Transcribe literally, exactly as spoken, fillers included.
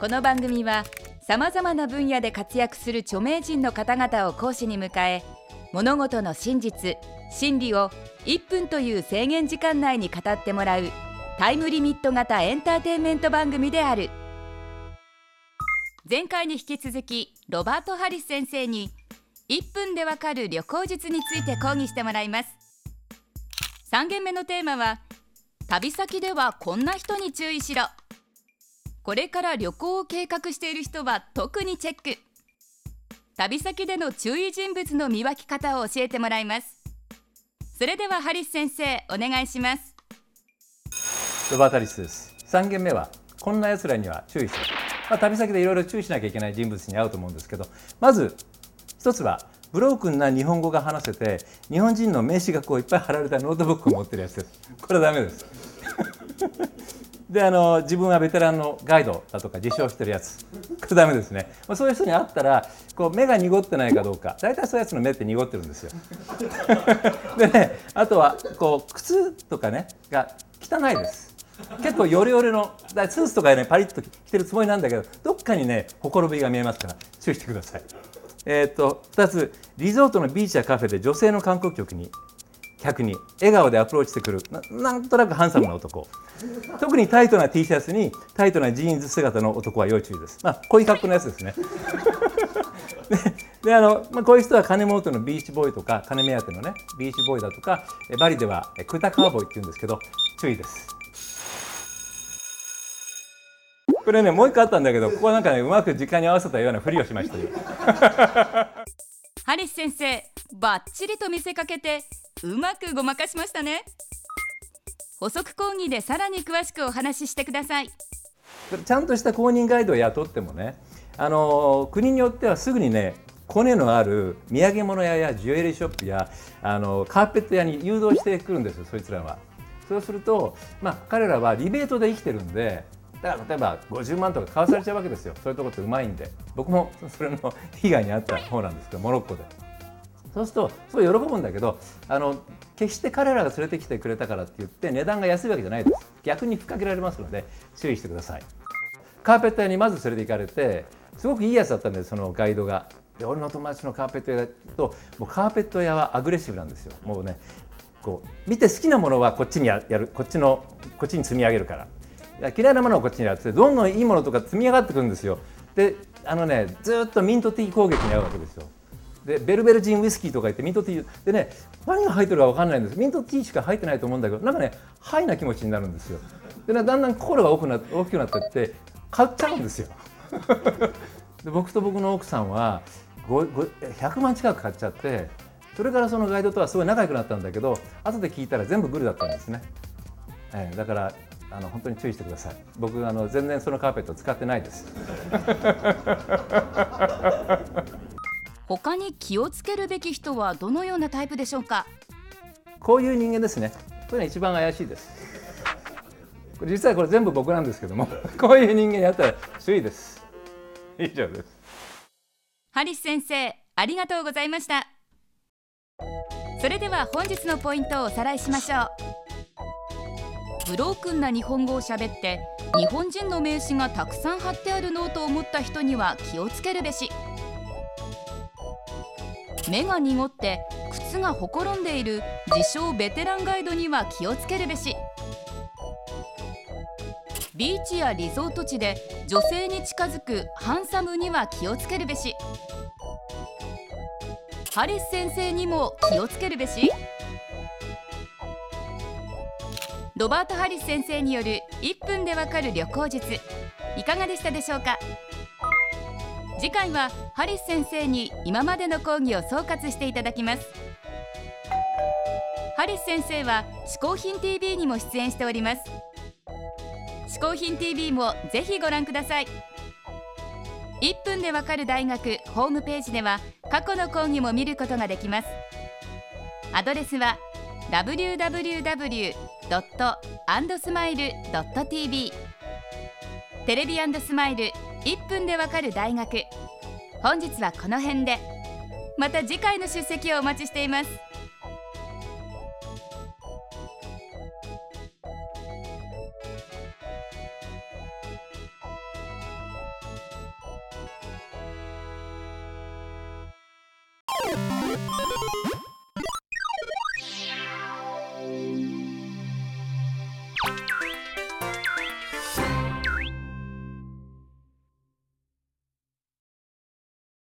この番組はさまざまな分野で活躍する著名人の方々を講師に迎え、物事の真実・真理をいっぷんという制限時間内に語ってもらうタイムリミット型エンターテインメント番組である。前回に引き続きロバート・ハリス先生にいっぷんでわかる旅行術について講義してもらいます。さん限目のテーマは、旅先ではこんな人に注意しろ。これから旅行を計画している人は特にチェック。旅先での注意人物の見分け方を教えてもらいます。それではハリス先生、お願いします。ロバート・ハリスです。さん限目はこんな奴らには注意しろ、まあ、旅先でいろいろ注意しなきゃいけない人物に会うと思うんですけど、まず一つはブロークンな日本語が話せて、日本人の名詞がこういっぱい貼られたノートブックを持ってるやつです。これはダメです。で、あの自分はベテランのガイドだとか自称してるやつ、これダメですね。まあ、そういう人に会ったら、こう目が濁ってないかどうか、大体そういうやつの目って濁ってるんですよ。でね、あとはこう靴とかねが汚いです。結構ヨレヨレのだスーツとかねパリッと着てるつもりなんだけど、どっかにねほころびが見えますから注意してください。えー、とふたつ、リゾートのビーチやカフェで女性の観光客に客に笑顔でアプローチしてくる な, なんとなくハンサムな男、特にタイトな T シャツにタイトなジーンズ姿の男は要注意です。まあ、こういう格好のやつですね。でであのまあ、こういう人は金儲けのビーチボーイとか、金目当てのねビーチボーイだとか、バリではクタカーボーイって言うんですけど、注意です。これね、もう一個あったんだけど、ここはなんかね、うまく時間に合わせたようなふりをしましたよ。ハリス先生、バッチリと見せかけて、うまくごまかしましたね。補足講義でさらに詳しくお話ししてください。ちゃんとした公認ガイドを雇ってもね、あの国によってはすぐにね、コネのある土産物屋やジュエリーショップやあのカーペット屋に誘導してくるんですよ、そいつらは。そうすると、まあ、彼らはリベートで生きてるんで、だから例えばごじゅうまんとか買わされちゃうわけですよ。そういうとこってうまいんで、僕もそれの被害に遭った方なんですけど、モロッコで。そうするとすごい喜ぶんだけど、あの決して彼らが連れてきてくれたからって言って値段が安いわけじゃないです。逆に吹っかけられますので注意してください。カーペット屋にまず連れて行かれて、すごくいいやつだったんで、そのガイドが。で、俺の友達のカーペット屋だと、もうカーペット屋はアグレッシブなんですよ。もうね、こう見て好きなものはこっちにやる、こっちのこっちに積み上げるから、嫌いなものをこっちにやって、どんどんいいものとか積み上がってくるんですよ。で、あのね、ずっとミントティー攻撃に合うわけですよ。で、ベルベルジンウイスキーとか言ってミントティーでね、何が入ってるか分かんないんです。ミントティーしか入ってないと思うんだけど、なんかね、ハイな気持ちになるんですよ。でね、だんだん心が大きくなって、大きくなってって買っちゃうんですよ。で、僕と僕の奥さんはひゃくまん近く買っちゃって、それからそのガイドとはすごい仲良くなったんだけど、後で聞いたら全部グルだったんですね。えー、だから。あの本当に注意してください。僕あの全然そのカーペット使ってないです。他に気をつけるべき人はどのようなタイプでしょうか。こういう人間ですね。これが一番怪しいです。これ実はこれ全部僕なんですけども、こういう人間やったら注意です。以上です。ハリス先生、ありがとうございました。それでは本日のポイントをおさらいしましょう。ブロークンな日本語を喋って、日本人の名詞がたくさん貼ってあるノートを持った人には気をつけるべし。目が濁って靴がほころんでいる自称ベテランガイドには気をつけるべし。ビーチやリゾート地で女性に近づくハンサムには気をつけるべし。ハリス先生にも気をつけるべし。ロバート・ハリス先生によるいっぷんでわかる旅行術、いかがでしたでしょうか。次回はハリス先生に今までの講義を総括していただきます。ハリス先生は嗜好品 ティーブイ にも出演しております。嗜好品 ティーブイ もぜひご覧ください。いっぷんでわかる大学ホームページでは過去の講義も見ることができます。アドレスは ダブリューダブリューダブリュードットアンドスマイルドットティーブイ、 テレビ&スマイルいっぷんでわかる大学、本日はこの辺で。また次回の出席をお待ちしています。